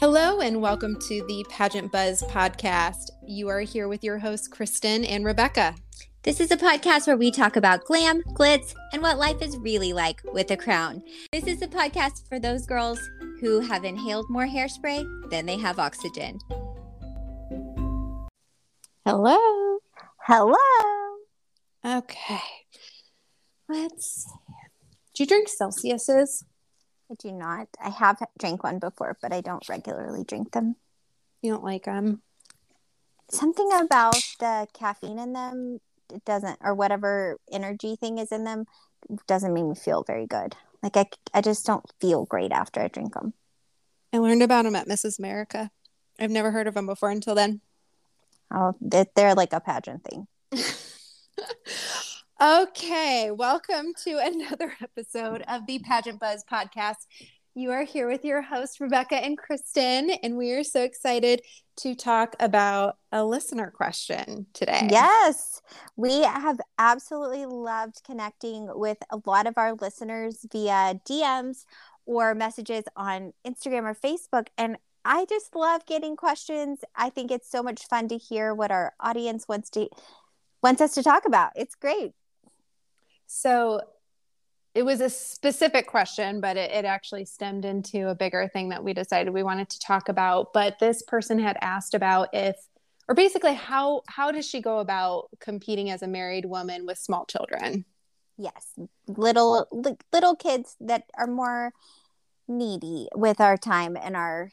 Hello and welcome to the Pageant Buzz podcast. You are here with your hosts, Kristen and Rebecca. This is a podcast where we talk about glam, glitz, and what life is really like with a crown. This is a podcast for those girls who have inhaled more hairspray than they have oxygen. Hello. Hello. Okay. Let's see. Do you drink Celsiuses? I do not. I have drank one before, but I don't regularly drink them. You don't like them? Something about the caffeine in them, it doesn't, or whatever energy thing is in them, doesn't make me feel very good. Like, I just don't feel great after I drink them. I learned about them at Mrs. America. I've never heard of them before until then. Oh, they're like a pageant thing. Okay, welcome to another episode of the Pageant Buzz podcast. You are here with your hosts, Rebecca and Kristen, and we are so excited to talk about a listener question today. Yes, we have absolutely loved connecting with a lot of our listeners via DMs or messages on Instagram or Facebook, and I just love getting questions. I think it's so much fun to hear what our audience wants us to talk about. It's great. So it was a specific question, but it actually stemmed into a bigger thing that we decided we wanted to talk about. But this person had asked about how does she go about competing as a married woman with small children? Yes. Little kids that are more needy with our time and our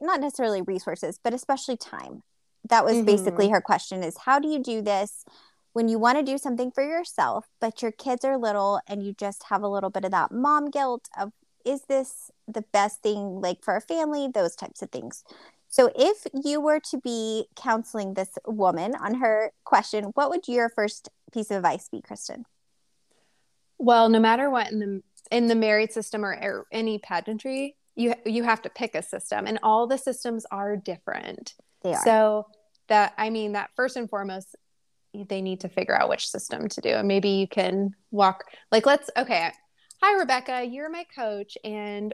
not necessarily resources, but especially time. That was basically her question, is how do you do this when you want to do something for yourself, but your kids are little and you just have a little bit of that mom guilt of, is this the best thing like for our family? Those types of things. So if you were to be counseling this woman on her question, what would your first piece of advice be, Kristen? Well, no matter what in the married system or any pageantry, you have to pick a system, and all the systems are different. They are. So that first and foremost, they need to figure out which system to do. And maybe you can hi, Rebecca, you're my coach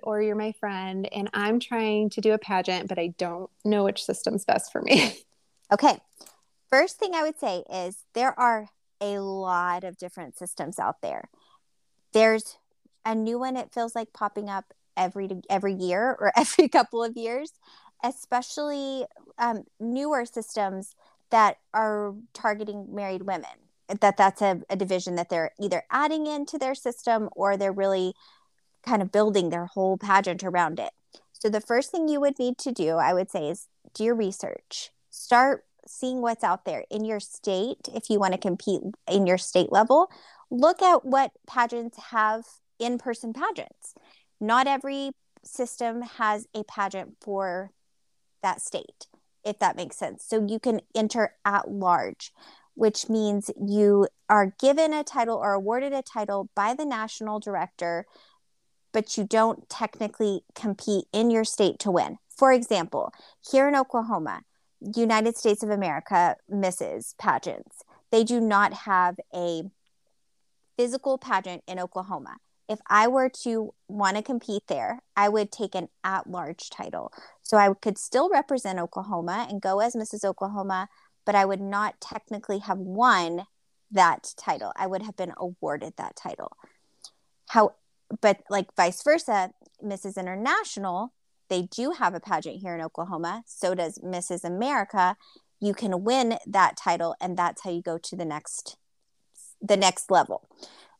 or you're my friend, and I'm trying to do a pageant, but I don't know which system's best for me. Okay. First thing I would say is there are a lot of different systems out there. There's a new one. It feels like popping up every year or every couple of years, especially newer systems that are targeting married women, that's a division that they're either adding into their system or they're really kind of building their whole pageant around it. So the first thing you would need to do, I would say, is do your research. Start seeing what's out there in your state. If you want to compete in your state level, look at what pageants have in-person pageants. Not every system has a pageant for that state, if that makes sense. So you can enter at large, which means you are given a title or awarded a title by the national director, but you don't technically compete in your state to win. For example, here in Oklahoma, United States of America, Mrs. pageants, they do not have a physical pageant in Oklahoma. If I were to want to compete there, I would take an at-large title. So I could still represent Oklahoma and go as Mrs. Oklahoma, but I would not technically have won that title. I would have been awarded that title. But like vice versa, Mrs. International, they do have a pageant here in Oklahoma. So does Mrs. America. You can win that title, and that's how you go to the next level.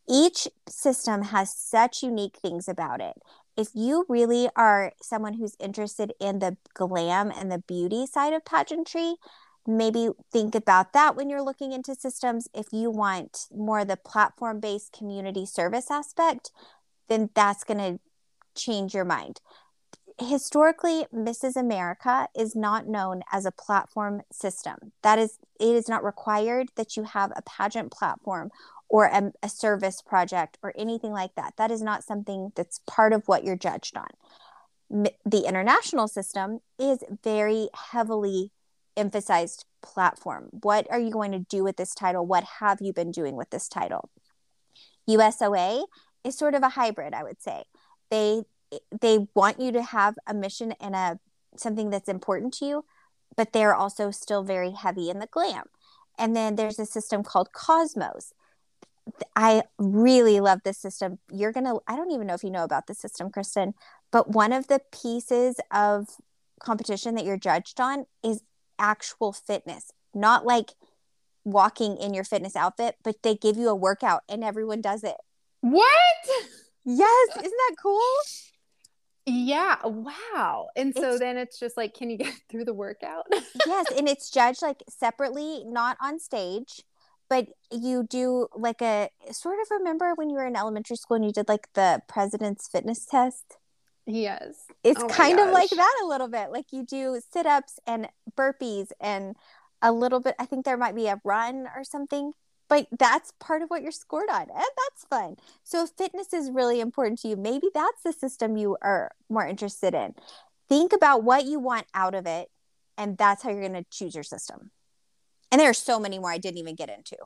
Each system has such unique things about it. If you really are someone who's interested in the glam and the beauty side of pageantry, maybe think about that when you're looking into systems. If you want more the platform-based community service aspect, then that's going to change your mind. Historically, Mrs. America is not known as a platform system. It is not required that you have a pageant platform or a service project or anything like that. That is not something that's part of what you're judged on. The international system is very heavily emphasized platform. What are you going to do with this title? What have you been doing with this title? USOA is sort of a hybrid, I would say. They they want you to have a mission and a something that's important to you, but they're also still very heavy in the glam. And then there's a system called Cosmos. I really love this system. I don't even know if you know about the system, Kristen, but one of the pieces of competition that you're judged on is actual fitness, not like walking in your fitness outfit, but they give you a workout and everyone does it. What? Yes. Isn't that cool? Yeah. Wow. And so then it's just like, can you get through the workout? Yes. And it's judged like separately, not on stage, but you do like a sort of remember when you were in elementary school and you did like the president's fitness test. Yes. It's kind of like that a little bit. Like you do sit-ups and burpees and a little bit, I think there might be a run or something, but that's part of what you're scored on. And that's fun. So if fitness is really important to you, maybe that's the system you are more interested in. Think about what you want out of it. And that's how you're going to choose your system. And there are so many more I didn't even get into.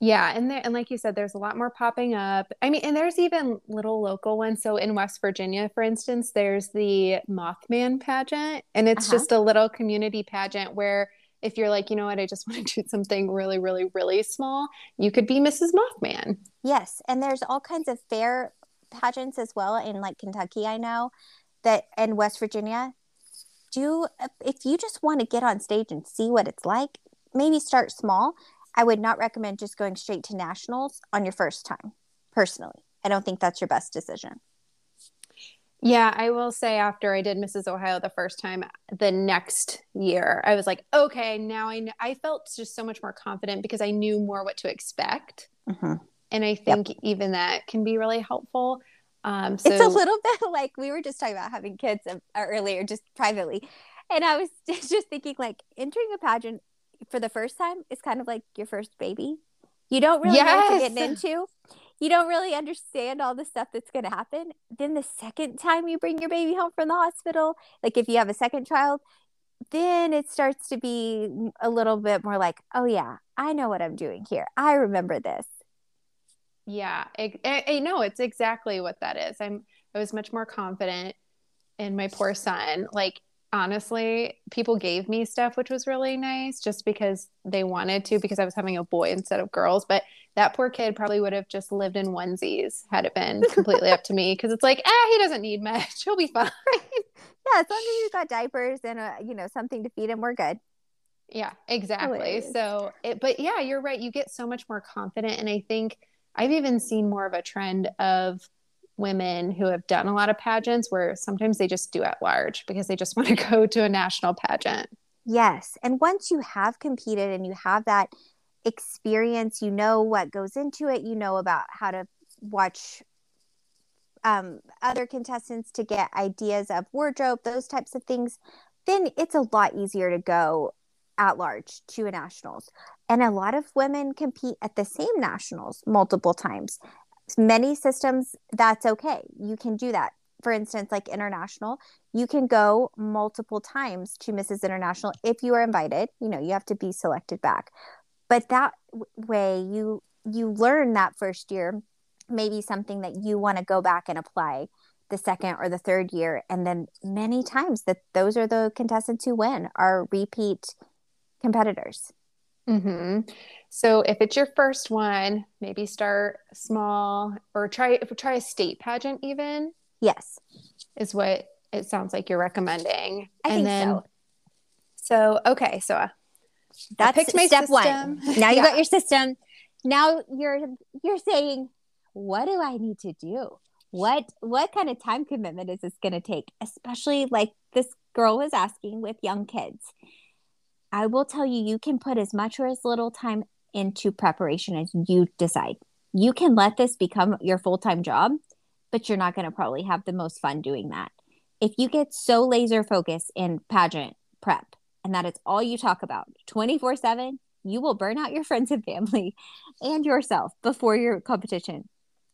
Yeah. And like you said, there's a lot more popping up. I mean, and there's even little local ones. So in West Virginia, for instance, there's the Mothman pageant, and it's just a little community pageant where if you're like, you know what, I just want to do something really, really, really small, you could be Mrs. Mothman. Yes. And there's all kinds of fair pageants as well in like Kentucky, I know, that and West Virginia. If you just want to get on stage and see what it's like, maybe start small. I would not recommend just going straight to nationals on your first time, personally. I don't think that's your best decision. Yeah, I will say after I did Mrs. Ohio the first time, the next year, I was like, okay, now I know. I felt just so much more confident because I knew more what to expect. Mm-hmm. And I think even that can be really helpful. It's a little bit like we were just talking about having kids earlier, just privately. And I was just thinking like entering a pageant for the first time is kind of like your first baby. You don't really know what you're getting into. You don't really understand all the stuff that's going to happen. Then the second time you bring your baby home from the hospital, like if you have a second child, then it starts to be a little bit more like, oh yeah, I know what I'm doing here. I remember this. Yeah, I know it's exactly what that is. I was much more confident in my poor son. Like, honestly, people gave me stuff, which was really nice just because they wanted to, because I was having a boy instead of girls. But that poor kid probably would have just lived in onesies had it been completely up to me. Cause it's like, he doesn't need much. He'll be fine. Yeah. As long as you've got diapers and, something to feed him, we're good. Yeah, exactly. So, but yeah, you're right. You get so much more confident. And I think I've even seen more of a trend of women who have done a lot of pageants where sometimes they just do at large because they just want to go to a national pageant. Yes. And once you have competed and you have that experience, you know what goes into it, you know about how to watch other contestants to get ideas of wardrobe, those types of things, then it's a lot easier to go at large to a nationals. And a lot of women compete at the same nationals multiple times. Many systems, that's okay. You can do that. For instance, like international, you can go multiple times to Mrs. International if you are invited. You know, you have to be selected back. But that way you learn that first year, maybe something that you want to go back and apply the second or the third year. And then many times that those are the contestants who win are repeat competitors. Mm-hmm. So if it's your first one, maybe start small or try a state pageant even. Yes. Is what it sounds like you're recommending. So, okay. So that's step one. Now you got your system. Now you're saying, what do I need to do? What kind of time commitment is this going to take? Especially like this girl was asking with young kids. I will tell you, you can put as much or as little time into preparation as you decide. You can let this become your full-time job, but you're not going to probably have the most fun doing that. If you get so laser focused in pageant prep and that it's all you talk about 24/7, you will burn out your friends and family and yourself before your competition.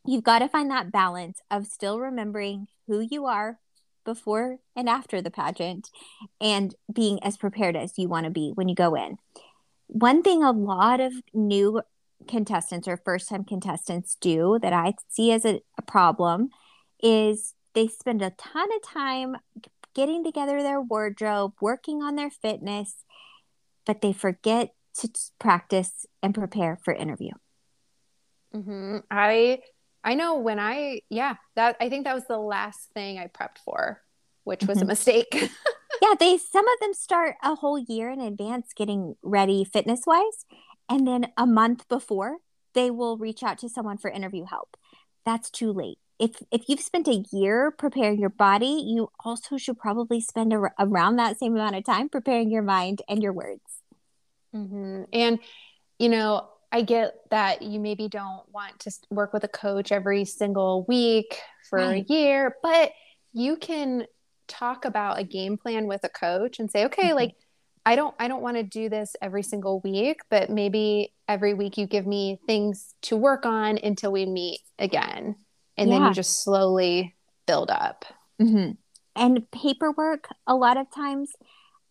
You've got to find that balance of still remembering who you are before and after the pageant and being as prepared as you want to be when you go in. One thing a lot of new contestants or first-time contestants do that I see as a problem is They spend a ton of time getting together their wardrobe, working on their fitness, but they forget to practice and prepare for interview. Mm-hmm. I know when I think that was the last thing I prepped for, which was a mistake. Yeah, some of them start a whole year in advance getting ready fitness-wise, and then a month before they will reach out to someone for interview help. That's too late. If you've spent a year preparing your body, you also should probably spend around that same amount of time preparing your mind and your words. Mm-hmm. And, you know, I get that you maybe don't want to work with a coach every single week for a year, but you can talk about a game plan with a coach and say, okay, like I don't want to do this every single week, but maybe every week you give me things to work on until we meet again. And then you just slowly build up. Mm-hmm. And paperwork, a lot of times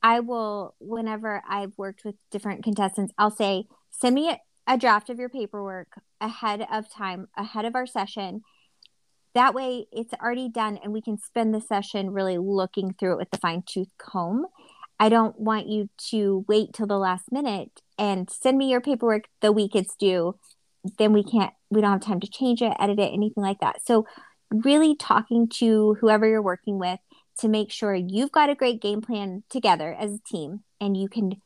I will, whenever I've worked with different contestants, I'll say, send me a draft of your paperwork ahead of time, ahead of our session. That way it's already done and we can spend the session really looking through it with the fine-tooth comb. I don't want you to wait till the last minute and send me your paperwork the week it's due. Then we don't have time to change it, edit it, anything like that. So really talking to whoever you're working with to make sure you've got a great game plan together as a team and you can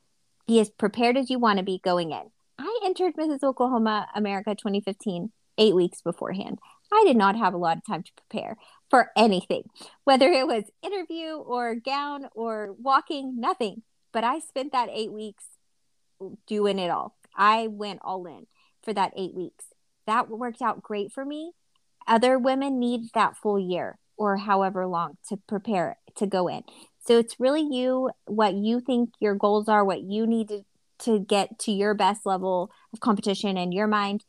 be as prepared as you want to be going in. I entered Mrs. Oklahoma America 2015 8 weeks beforehand. I did not have a lot of time to prepare for anything, whether it was interview or gown or walking, nothing. But I spent that 8 weeks doing it all. I went all in for that 8 weeks. That worked out great for me. Other women need that full year or however long to prepare to go in. So it's really what you think your goals are, what you need to get to your best level of competition in your mind,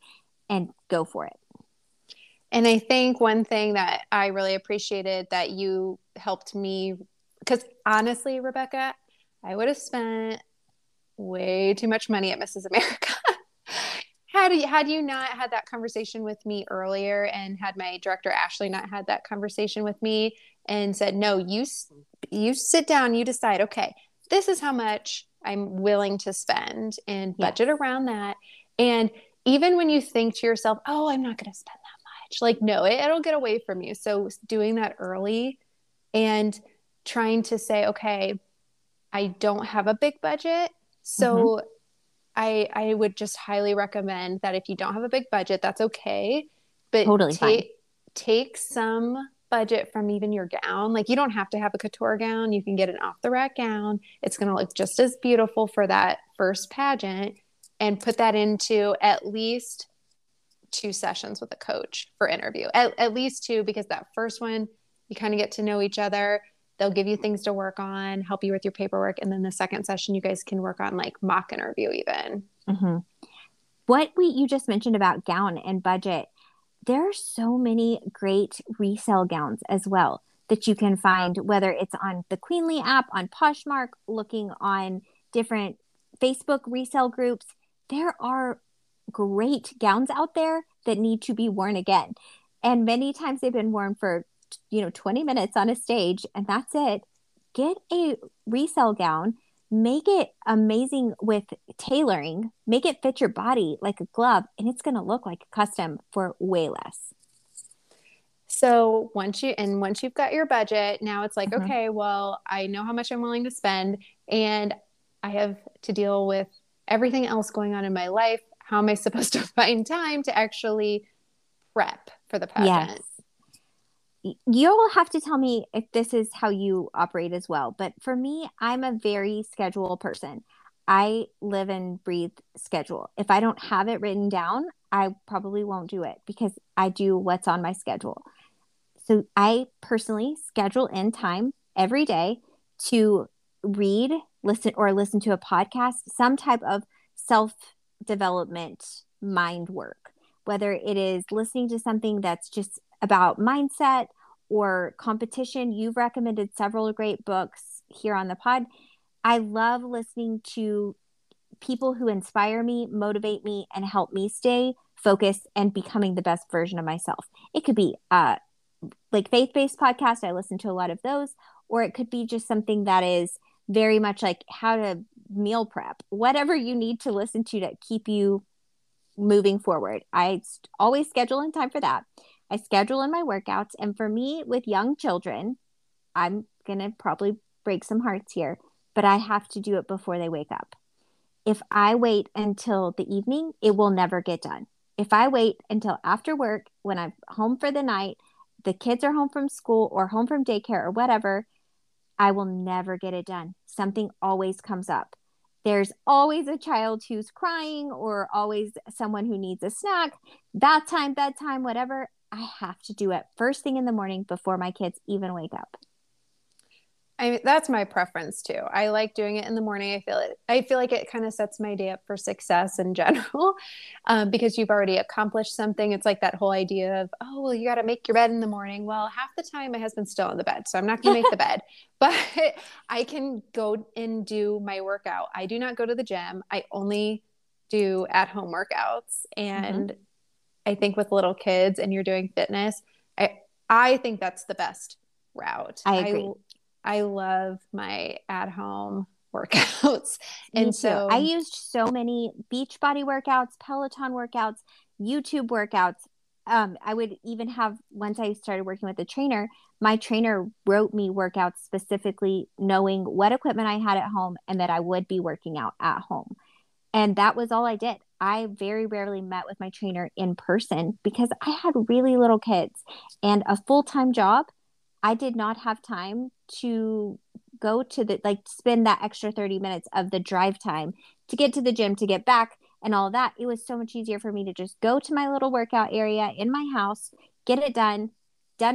and go for it. And I think one thing that I really appreciated that you helped me, because honestly, Rebecca, I would have spent way too much money at Mrs. America. Had you not had that conversation with me earlier, and had my director Ashley not had that conversation with me and said, no, you sit down, you decide, okay, this is how much I'm willing to spend and budget around that. And even when you think to yourself, oh, I'm not going to spend that much. Like, no, it'll get away from you. So doing that early and trying to say, okay, I don't have a big budget. So I would just highly recommend that if you don't have a big budget, that's okay. But totally take some budget from even your gown. Like, you don't have to have a couture gown. You can get an off the rack gown. It's going to look just as beautiful for that first pageant, and put that into at least 2 sessions with a coach for interview, at least 2, because that first one, you kind of get to know each other. They'll give you things to work on, help you with your paperwork. And then the second session, you guys can work on like mock interview even. Mm-hmm. What you just mentioned about gown and budget, there are so many great resale gowns as well that you can find, whether it's on the Queenly app, on Poshmark, looking on different Facebook resale groups. There are great gowns out there that need to be worn again. And many times they've been worn for 20 minutes on a stage, and that's it. Get a resale gown, make it amazing with tailoring, make it fit your body like a glove, and it's going to look like a custom for way less. So once you've got your budget, now it's like, okay, well, I know how much I'm willing to spend, and I have to deal with everything else going on in my life. How am I supposed to find time to actually prep for the pageant? Yes. You'll have to tell me if this is how you operate as well. But for me, I'm a very schedule person. I live and breathe schedule. If I don't have it written down, I probably won't do it, because I do what's on my schedule. So I personally schedule in time every day to read, listen to a podcast, some type of self-development mind work, whether it is listening to something that's just about mindset or competition. You've recommended several great books here on the pod. I love listening to people who inspire me, motivate me, and help me stay focused and becoming the best version of myself. It could be like faith-based podcasts. I listen to a lot of those, or it could be just something that is very much like how to meal prep, whatever you need to listen to keep you moving forward. I always schedule in time for that. I schedule in my workouts. And for me, with young children, I'm going to probably break some hearts here, but I have to do it before they wake up. If I wait until the evening, it will never get done. If I wait until after work, when I'm home for the night, the kids are home from school or home from daycare or whatever, I will never get it done. Something always comes up. There's always a child who's crying or always someone who needs a snack. Bedtime, whatever. I have to do it first thing in the morning before my kids even wake up. I mean, that's my preference too. I like doing it in the morning. I feel like it kind of sets my day up for success in general, because you've already accomplished something. It's like that whole idea of, oh, well, you got to make your bed in the morning. Well, half the time my husband's still in the bed, so I'm not going to make the bed, but I can go and do my workout. I do not go to the gym. I only do at-home workouts. And mm-hmm. I think with little kids and you're doing fitness, I think that's the best route. I agree. I love my at-home workouts. And so I used so many Beachbody workouts, Peloton workouts, YouTube workouts. I would even have, once I started working with a trainer, my trainer wrote me workouts specifically knowing what equipment I had at home and that I would be working out at home. And that was all I did. I very rarely met with my trainer in person because I had really little kids and a full-time job. I did not have time to go to spend that extra 30 minutes of the drive time to get to the gym, to get back and all that. It was so much easier for me to just go to my little workout area in my house, get it done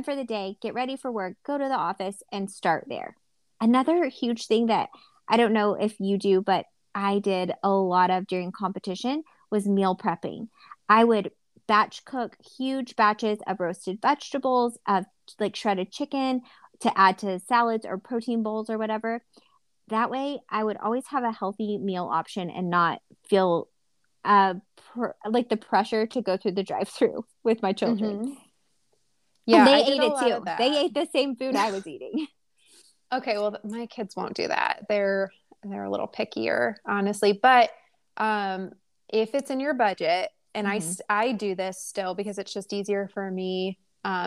for the day, get ready for work, go to the office and start there. Another huge thing that I don't know if you do, but I did a lot of during competition was meal prepping. I would batch cook huge batches of roasted vegetables, of like shredded chicken to add to salads or protein bowls or whatever. That way I would always have a healthy meal option and not feel like the pressure to go through the drive-through with my children. Mm-hmm. Yeah, they ate it too. They ate the same food I was eating. Okay, well, my kids won't do that. They're a little pickier, honestly. But if it's in your budget, and mm-hmm. I do this still because it's just easier for me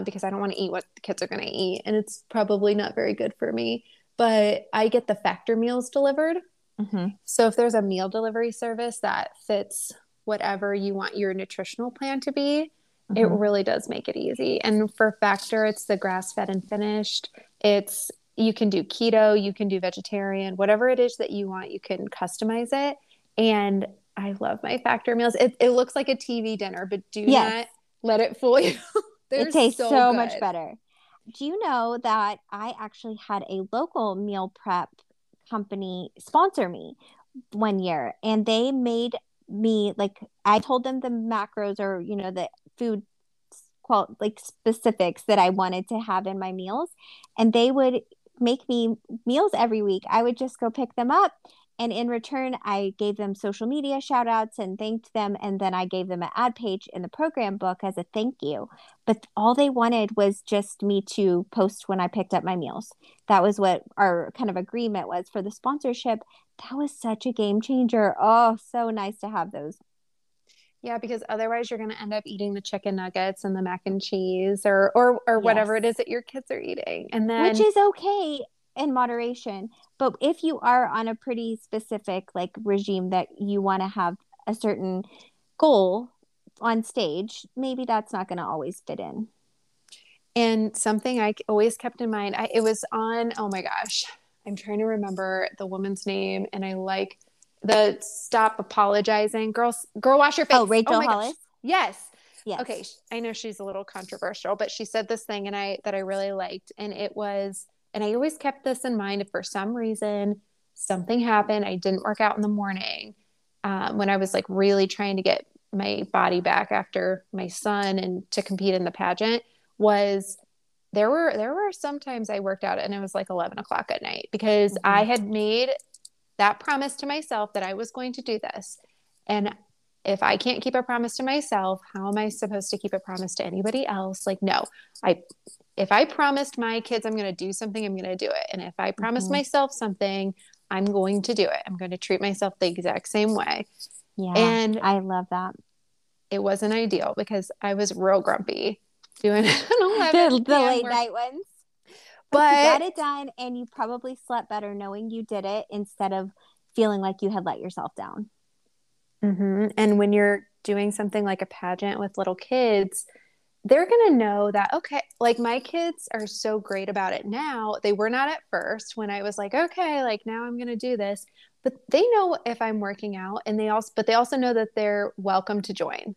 because I don't want to eat what the kids are going to eat. And it's probably not very good for me. But I get the Factor meals delivered. Mm-hmm. So if there's a meal delivery service that fits whatever you want your nutritional plan to be, mm-hmm. it really does make it easy. And for Factor, it's the grass-fed and finished. You can do keto, you can do vegetarian, whatever it is that you want, you can customize it. And I love my Factor meals. It looks like a TV dinner, but do not let it fool you. It tastes so much better. Do you know that I actually had a local meal prep company sponsor me one year, and they made me I told them the macros or, the food specifics that I wanted to have in my meals. And they would make me meals every week. I would just go pick them up. And in return, I gave them social media shout outs and thanked them. And then I gave them an ad page in the program book as a thank you. But all they wanted was just me to post when I picked up my meals. That was what our kind of agreement was for the sponsorship. That was such a game changer. Oh, so nice to have those. Yeah, because otherwise you're going to end up eating the chicken nuggets and the mac and cheese or whatever it is that your kids are eating. And then which is okay in moderation. But if you are on a pretty specific regime that you want to have a certain goal on stage, maybe that's not going to always fit in. And something I always kept in mind, it was on, oh my gosh, I'm trying to remember the woman's name, and I the Stop Apologizing. Girl, Wash Your Face. Oh, Rachel Hollis. Gosh. Yes. Okay. I know she's a little controversial, but she said this thing that I really liked. And it was, and I always kept this in mind. If for some reason something happened, I didn't work out in the morning when I was really trying to get my body back after my son and to compete in the pageant, was there were sometimes I worked out and it was 11 o'clock at night because mm-hmm. I had made that promise to myself that I was going to do this. And if I can't keep a promise to myself, how am I supposed to keep a promise to anybody else? No, I if I promised my kids I'm going to do something, I'm going to do it. And if I promise myself something, I'm going to do it. I'm going to treat myself the exact same way. Yeah. And I love that. It wasn't ideal because I was real grumpy doing the late night ones. But you got it done, and you probably slept better knowing you did it instead of feeling like you had let yourself down. Mm-hmm. And when you're doing something like a pageant with little kids, they're going to know that, okay, like my kids are so great about it now. They were not at first when I was like, okay, like now I'm going to do this, but they know if I'm working out, and but they also know that they're welcome to join.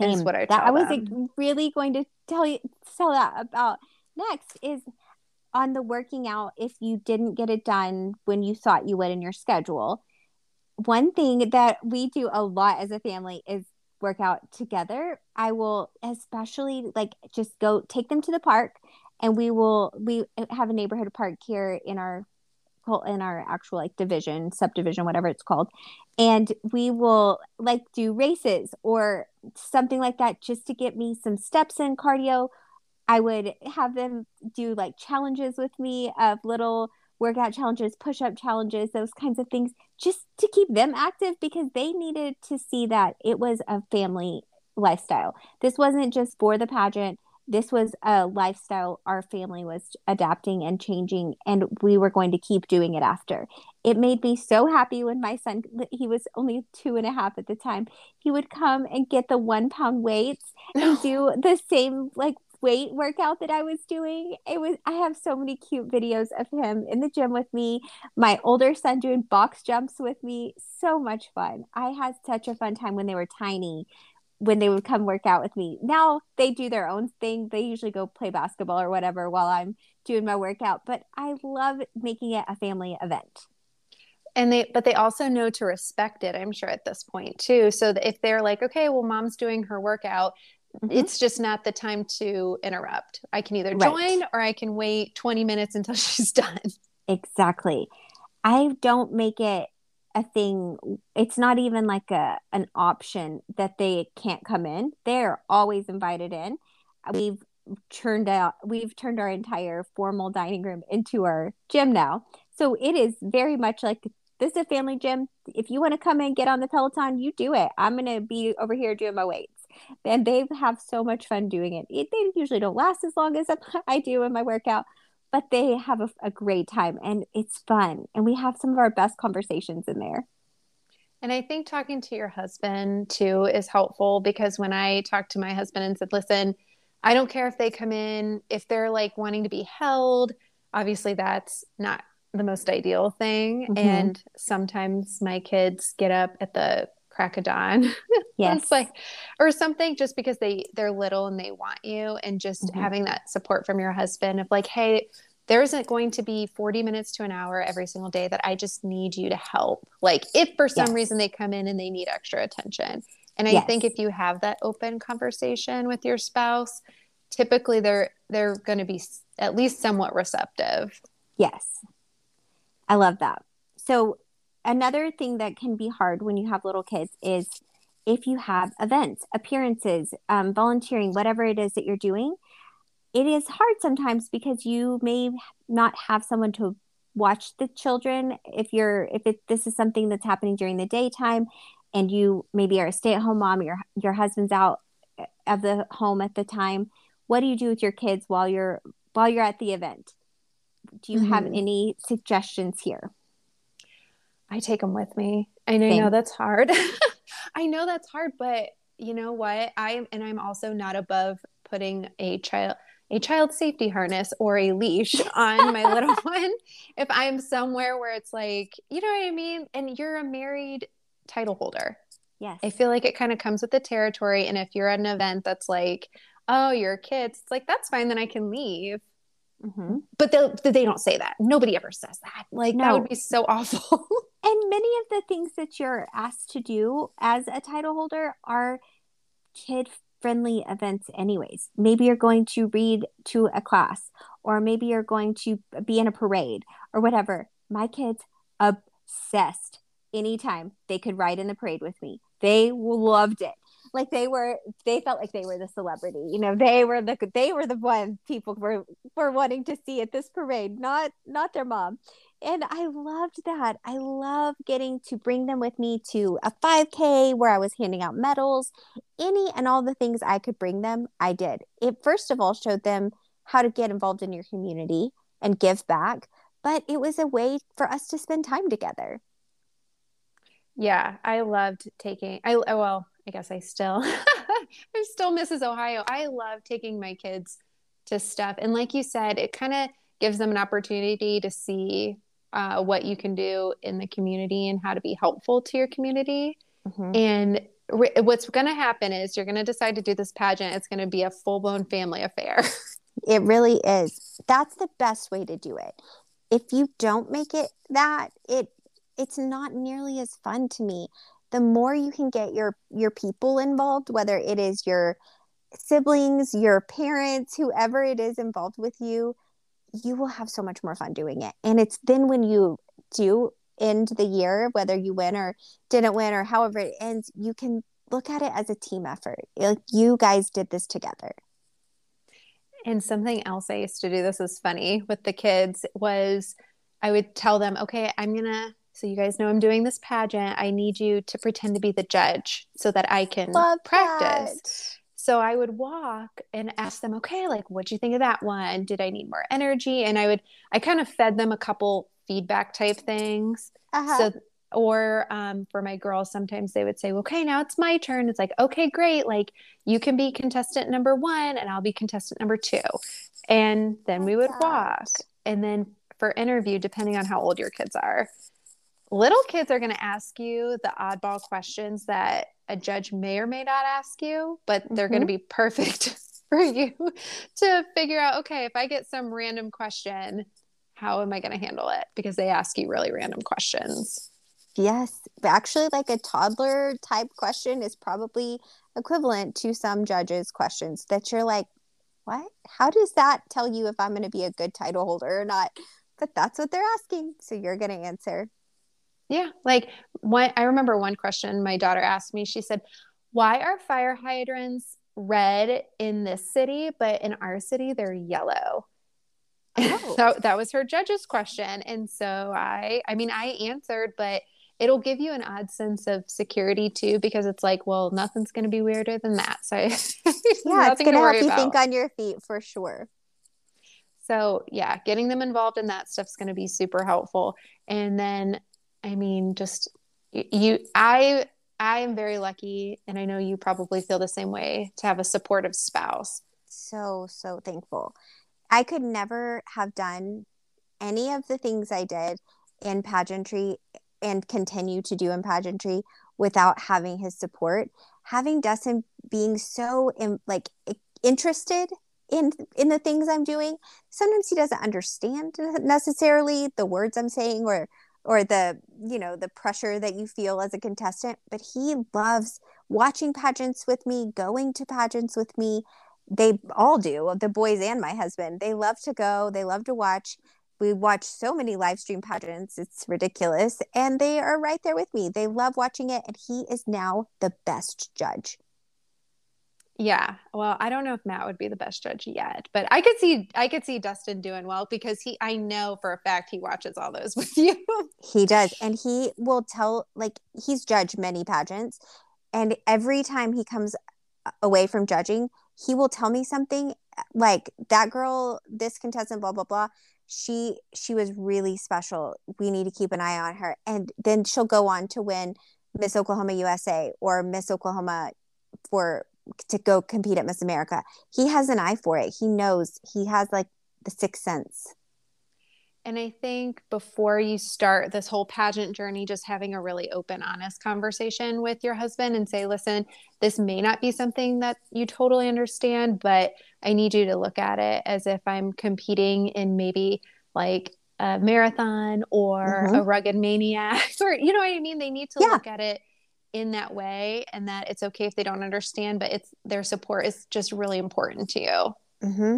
That's what I was really going to tell that about next is on the working out. If you didn't get it done when you thought you would in your schedule, one thing that we do a lot as a family is work out together. I will especially like just go take them to the park, and we have a neighborhood park here in our actual like division, subdivision, whatever it's called. And we will like do races or something like that just to get me some steps in cardio. I would have them do like challenges with me of little workout challenges, push-up challenges, those kinds of things, just to keep them active because they needed to see that it was a family lifestyle. This wasn't just for the pageant. This was a lifestyle our family was adapting and changing, and we were going to keep doing it after. It made me so happy when my son, he was only 2.5 at the time, he would come and get the 1-pound weights and do the same like weight workout that I was doing. I have so many cute videos of him in the gym with me, my older son doing box jumps with me. So much fun. I had such a fun time when they were tiny, when they would come work out with me. Now they do their own thing. They usually go play basketball or whatever while I'm doing my workout, but I love making it a family event. And they also know to respect it, I'm sure, at this point too. So that if they're like, okay, well, mom's doing her workout, it's just not the time to interrupt. I can either join or I can wait 20 minutes until she's done. Exactly. I don't make it a thing. It's not even like an option that they can't come in. They're always invited in. We've turned our entire formal dining room into our gym now. So it is very much like, this is a family gym. If you want to come and get on the Peloton, you do it. I'm going to be over here doing my weights. And they have so much fun doing it. They usually don't last as long as I do in my workout, but they have a great time, and it's fun. And we have some of our best conversations in there. And I think talking to your husband too is helpful, because when I talked to my husband and said, listen, I don't care if they come in, if they're like wanting to be held, obviously that's not the most ideal thing. Mm-hmm. And sometimes my kids get up at the crack of dawn. Yes. It's like, or something, just because they're little and they want you, and just having that support from your husband of like, hey, there isn't going to be 40 minutes to an hour every single day that I just need you to help. Like if for some reason they come in and they need extra attention. And I think if you have that open conversation with your spouse, typically they're going to be at least somewhat receptive. Yes. I love that. So another thing that can be hard when you have little kids is if you have events, appearances, volunteering, whatever it is that you're doing, it is hard sometimes because you may not have someone to watch the children. If this is something that's happening during the daytime, and you maybe are a stay-at-home mom, your husband's out of the home at the time, what do you do with your kids while you're at the event? Do you have any suggestions here? I take them with me. And I know that's hard. I know that's hard, but you know what? I'm also not above putting a child safety harness or a leash on my little one. If I'm somewhere where it's like, you know what I mean? And you're a married title holder. Yes. I feel like it kind of comes with the territory. And if you're at an event that's like, oh, your kids, it's like, that's fine. Then I can leave. Mm-hmm. But they don't say that. Nobody ever says that. Like, no. That would be so awful. And many of the things that you're asked to do as a title holder are kid-friendly events anyways. Maybe you're going to read to a class, or maybe you're going to be in a parade or whatever. My kids obsessed anytime they could ride in the parade with me. They loved it. like they felt like they were the celebrity, you know, they were the one people were wanting to see at this parade, not their mom. And I loved that. I love getting to bring them with me to a 5K where I was handing out medals. Any and all the things I could bring them, I did. It first of all showed them how to get involved in your community and give back, but it was a way for us to spend time together. Yeah, I loved taking, I guess I still, I'm still Mrs. Ohio. I love taking my kids to stuff. And like you said, it kind of gives them an opportunity to see what you can do in the community and how to be helpful to your community. Mm-hmm. And what's going to happen is you're going to decide to do this pageant. It's going to be a full-blown family affair. It really is. That's the best way to do it. If you don't make it that, it's not nearly as fun to me. The more you can get your people involved, whether it is your siblings, your parents, whoever it is involved with you, you will have so much more fun doing it. And it's then when you do end the year, whether you win or didn't win or however it ends, you can look at it as a team effort. Like, you guys did this together. And something else I used to do, this is funny, with the kids was I would tell them, okay, so you guys know I'm doing this pageant. I need you to pretend to be the judge so that I can practice. That. So I would walk and ask them, okay, like, what'd you think of that one? Did I need more energy? And I kind of fed them a couple feedback type things. Uh-huh. So, or for my girls, sometimes they would say, okay, now it's my turn. It's like, okay, great. Like, you can be contestant number 1 and I'll be contestant number 2. And then we would walk. And then for interview, depending on how old your kids are, little kids are going to ask you the oddball questions that a judge may or may not ask you, but they're mm-hmm. going to be perfect for you to figure out, okay, if I get some random question, how am I going to handle it? Because they ask you really random questions. Yes. Actually, like a toddler type question is probably equivalent to some judges' questions that you're like, what? How does that tell you if I'm going to be a good title holder or not? But that's what they're asking. So you're going to answer. Yeah. Like, I remember one question my daughter asked me. She said, why are fire hydrants red in this city, but in our city they're yellow? Oh. So that was her judge's question. And so I answered, but it'll give you an odd sense of security too, because it's like, well, nothing's going to be weirder than that. So yeah, it's going to help you think on your feet for sure. So yeah, getting them involved in that stuff's going to be super helpful. And then, I mean, just you, I am very lucky, and I know you probably feel the same way, to have a supportive spouse. So thankful. I could never have done any of the things I did in pageantry and continue to do in pageantry without having his support. Having Dustin being so interested in the things I'm doing. Sometimes he doesn't understand necessarily the words I'm saying or the, you know, the pressure that you feel as a contestant, but he loves watching pageants with me, going to pageants with me. They all do, the boys and my husband. They love to go. They love to watch. We watch so many live stream pageants. It's ridiculous. And they are right there with me. They love watching it. And he is now the best judge. Yeah. Well, I don't know if Matt would be the best judge yet, but I could see Dustin doing well because I know for a fact he watches all those with you. He does. And he will tell, like, he's judged many pageants, and every time he comes away from judging, he will tell me something like, that girl, this contestant, blah, blah, blah. She was really special. We need to keep an eye on her. And then she'll go on to win Miss Oklahoma USA or Miss Oklahoma to go compete at Miss America. He has an eye for it. He knows. He has like the sixth sense. And I think before you start this whole pageant journey, just having a really open, honest conversation with your husband and say, listen, this may not be something that you totally understand, but I need you to look at it as if I'm competing in maybe like a marathon or mm-hmm. a rugged maniac, or, you know what I mean? They need to look at it in that way, and that it's okay if they don't understand, but their support is just really important to you. Mm-hmm.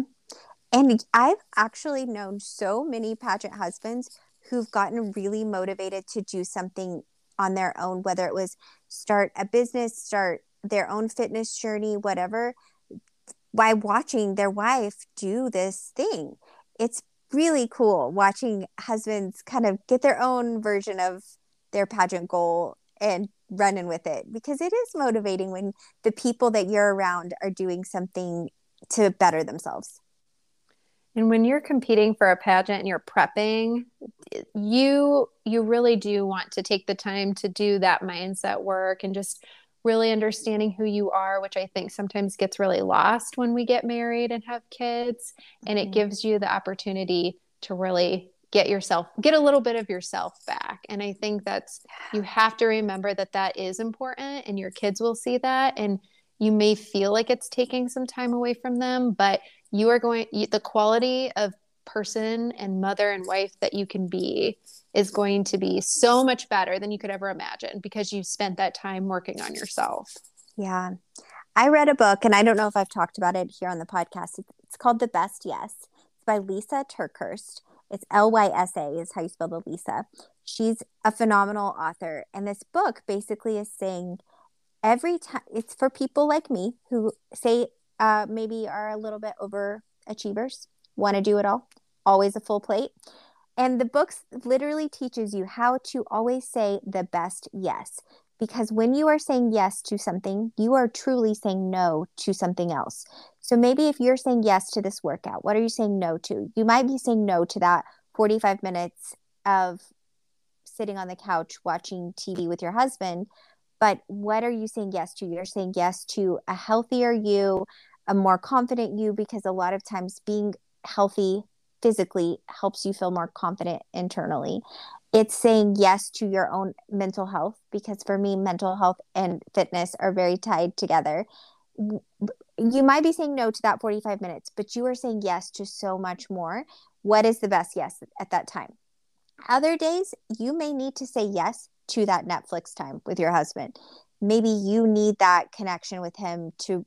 And I've actually known so many pageant husbands who've gotten really motivated to do something on their own, whether it was start a business, start their own fitness journey, whatever, by watching their wife do this thing. It's really cool watching husbands kind of get their own version of their pageant goal and running with it, because it is motivating when the people that you're around are doing something to better themselves. And when you're competing for a pageant and you're prepping, you really do want to take the time to do that mindset work and just really understanding who you are, which I think sometimes gets really lost when we get married and have kids. Mm-hmm. And it gives you the opportunity to really get a little bit of yourself back. And I think you have to remember that is important, and your kids will see that. And you may feel like it's taking some time away from them, but the quality of person and mother and wife that you can be is going to be so much better than you could ever imagine, because you spent that time working on yourself. Yeah. I read a book, and I don't know if I've talked about it here on the podcast. It's called The Best Yes. It's by Lisa Turkhurst. It's Lysa is how you spell the Lisa. She's a phenomenal author. And this book basically is saying every time, it's for people like me who say maybe are a little bit overachievers, want to do it all, always a full plate. And the book literally teaches you how to always say the best yes, because when you are saying yes to something, you are truly saying no to something else. So maybe if you're saying yes to this workout, what are you saying no to? You might be saying no to that 45 minutes of sitting on the couch watching TV with your husband, but what are you saying yes to? You're saying yes to a healthier you, a more confident you, because a lot of times being healthy physically helps you feel more confident internally. It's saying yes to your own mental health, because for me, mental health and fitness are very tied together. You might be saying no to that 45 minutes, but you are saying yes to so much more. What is the best yes at that time? Other days, you may need to say yes to that Netflix time with your husband. Maybe you need that connection with him to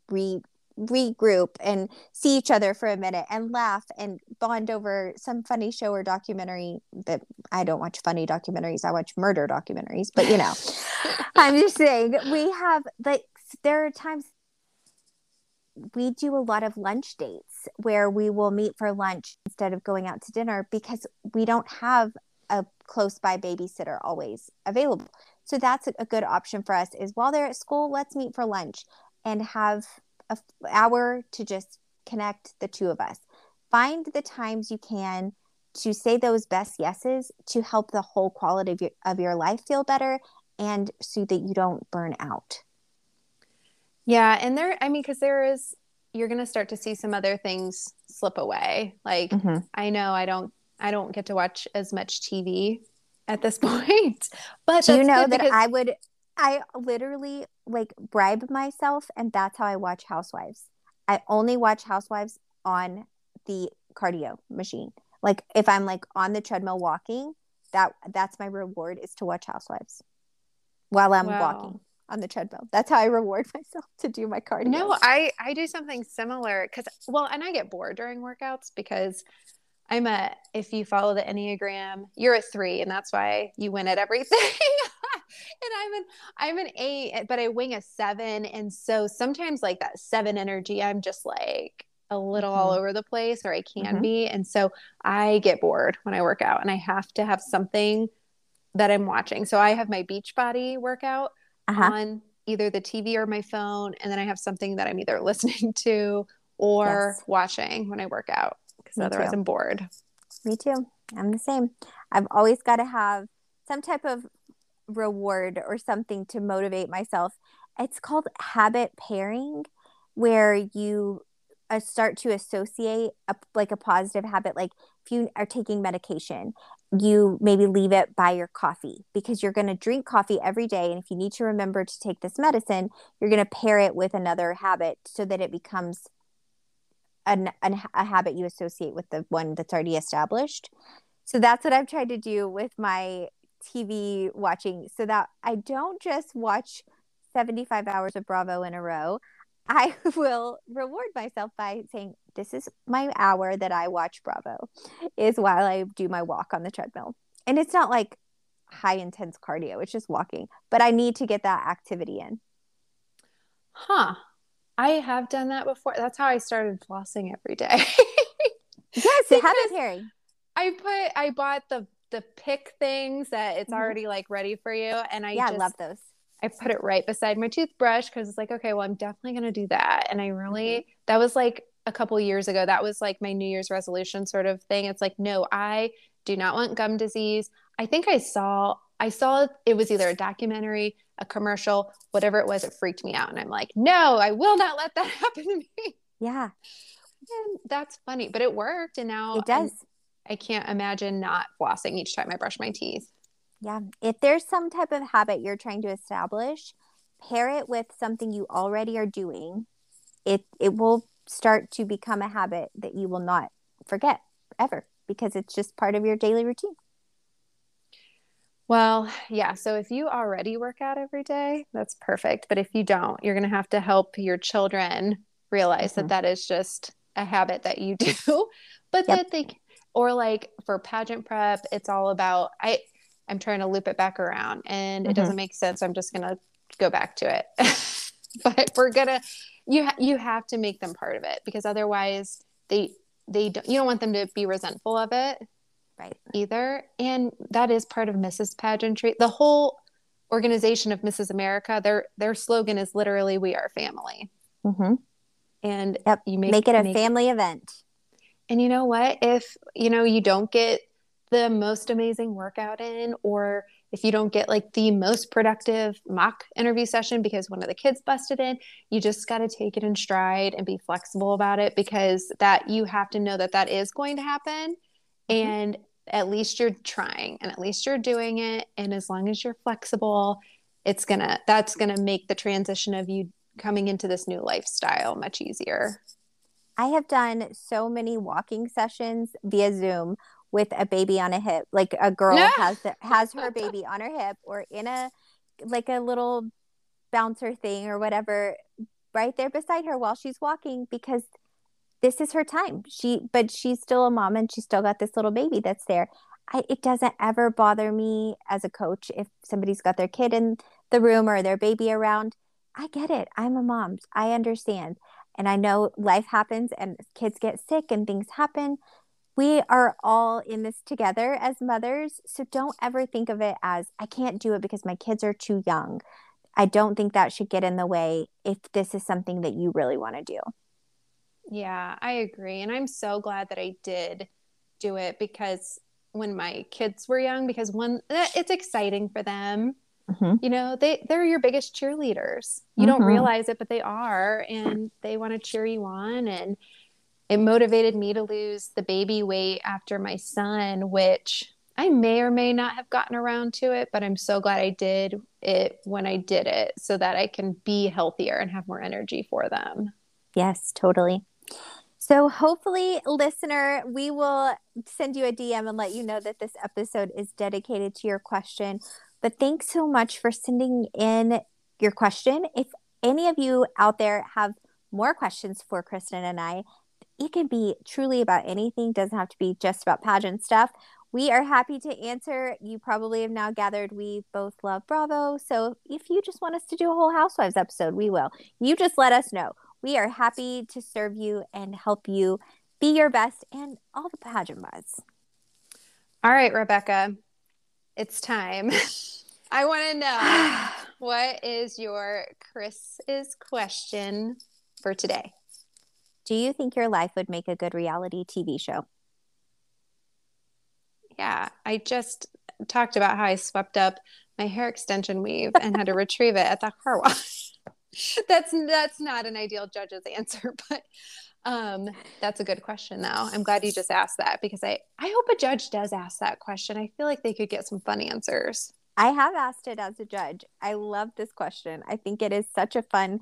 regroup and see each other for a minute and laugh and bond over some funny show or documentary. That I don't watch funny documentaries, I watch murder documentaries, but you know, I'm just saying we have, like, there are times we do a lot of lunch dates where we will meet for lunch instead of going out to dinner, because we don't have a close by babysitter always available. So that's a good option for us, is while they're at school, let's meet for lunch and have an hour to just connect the two of us. Find the times you can to say those best yeses to help the whole quality of your life feel better, and so that you don't burn out. Yeah. And because you're going to start to see some other things slip away. Like, mm-hmm. I know I don't get to watch as much TV at this point, but do you know that I literally like bribe myself, and that's how I watch Housewives. I only watch Housewives on the cardio machine. Like if I'm like on the treadmill walking, that's my reward, is to watch Housewives while I'm walking on the treadmill. That's how I reward myself to do my cardio. No, I do something similar because I get bored during workouts, because if you follow the Enneagram, you're a 3, and that's why you win at everything. And I'm an 8, but I wing a 7. And so sometimes like that 7 energy, I'm just like a little mm-hmm. all over the place, or I can mm-hmm. be. And so I get bored when I work out, and I have to have something that I'm watching. So I have my Beachbody workout uh-huh. on either the TV or my phone. And then I have something that I'm either listening to or yes. watching when I work out, because otherwise I'm bored. Me too. I'm the same. I've always got to have some type of reward or something to motivate myself. It's called habit pairing, where you start to associate a positive habit. Like if you are taking medication, you maybe leave it by your coffee, because you're going to drink coffee every day. And if you need to remember to take this medicine, you're going to pair it with another habit so that it becomes a habit you associate with the one that's already established. So that's what I've tried to do with my TV watching, so that I don't just watch 75 hours of Bravo in a row. I will reward myself by saying, this is my hour that I watch Bravo, is while I do my walk on the treadmill. And it's not like high intense cardio, it's just walking, but I need to get that activity in. Huh. I have done that before. That's how I started flossing every day. Yes, it happens, Harry. I bought the pick things that it's already like ready for you, and I love those. I put it right beside my toothbrush because it's like, okay, well, I'm definitely gonna do that. And I really that was like a couple years ago. That was like my New Year's resolution sort of thing. It's like, no, I do not want gum disease. I think I saw it was either a documentary, a commercial, whatever it was. It freaked me out, and I'm like, no, I will not let that happen to me. Yeah, and that's funny, but it worked, and now it does. I can't imagine not flossing each time I brush my teeth. Yeah. If there's some type of habit you're trying to establish, pair it with something you already are doing. It will start to become a habit that you will not forget ever because it's just part of your daily routine. Well, yeah. So if you already work out every day, that's perfect. But if you don't, you're going to have to help your children realize that is just a habit that you do, but that they can. Or like for pageant prep, it's all about, I'm trying to loop it back around and it doesn't make sense. I'm just going to go back to it, but we're going to, you have to make them part of it because otherwise you don't want them to be resentful of it either. And that is part of Mrs. Pageantry. The whole organization of Mrs. America, their slogan is literally, we are family. Mm-hmm. And you make it a family event. And you know what, if, you don't get the most amazing workout in, or if you don't get like the most productive mock interview session because one of the kids busted in, you just got to take it in stride and be flexible about it because you have to know that is going to happen. And at least you're trying and at least you're doing it. And as long as you're flexible, that's going to make the transition of you coming into this new lifestyle much easier. I have done so many walking sessions via Zoom with a baby on a hip, like a girl has her baby on her hip or in a little bouncer thing or whatever right there beside her while she's walking because this is her time. But she's still a mom and she's still got this little baby that's there. It doesn't ever bother me as a coach if somebody's got their kid in the room or their baby around. I get it. I'm a mom. I understand. And I know life happens and kids get sick and things happen. We are all in this together as mothers. So don't ever think of it as, I can't do it because my kids are too young. I don't think that should get in the way if this is something that you really want to do. Yeah, I agree. And I'm so glad that I did do it because when my kids were young, because it's exciting for them. Mm-hmm. They're your biggest cheerleaders. You don't realize it, but they are, and they want to cheer you on. And it motivated me to lose the baby weight after my son, which I may or may not have gotten around to it, but I'm so glad I did it when I did it so that I can be healthier and have more energy for them. Yes, totally. So hopefully, listener, we will send you a DM and let you know that this episode is dedicated to your question. But thanks so much for sending in your question. If any of you out there have more questions for Kristen and I, it can be truly about anything. It doesn't have to be just about pageant stuff. We are happy to answer. You probably have now gathered we both love Bravo. So if you just want us to do a whole Housewives episode, we will. You just let us know. We are happy to serve you and help you be your best and all the pageant buzz. All right, Rebecca. It's time. I want to know, what is your Chris's question for today? Do you think your life would make a good reality TV show? Yeah, I just talked about how I swept up my hair extension weave and had to retrieve it at the car wash. That's not an ideal judge's answer, but that's a good question though. I'm glad you just asked that because I hope a judge does ask that question. I feel like they could get some fun answers. I have asked it as a judge. I love this question. I think it is such a fun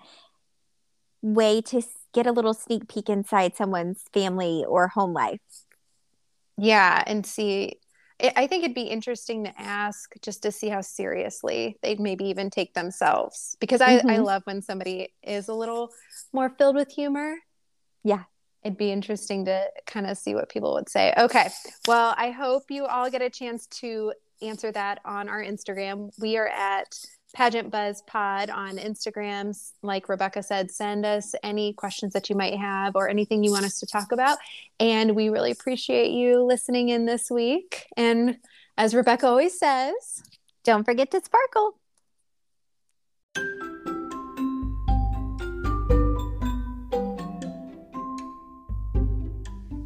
way to get a little sneak peek inside someone's family or home life. Yeah. And see, I think it'd be interesting to ask just to see how seriously they'd maybe even take themselves because I love when somebody is a little more filled with humor. Yeah. It'd be interesting to kind of see what people would say. Okay. Well, I hope you all get a chance to answer that on our Instagram. We are at Pageant Buzz Pod on Instagram. Like Rebecca said, send us any questions that you might have or anything you want us to talk about. And we really appreciate you listening in this week. And as Rebecca always says, don't forget to sparkle.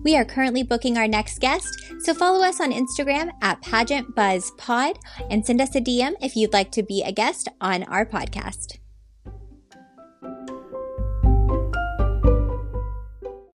We are currently booking our next guest, so follow us on Instagram at Pageant Buzz Pod and send us a DM if you'd like to be a guest on our podcast.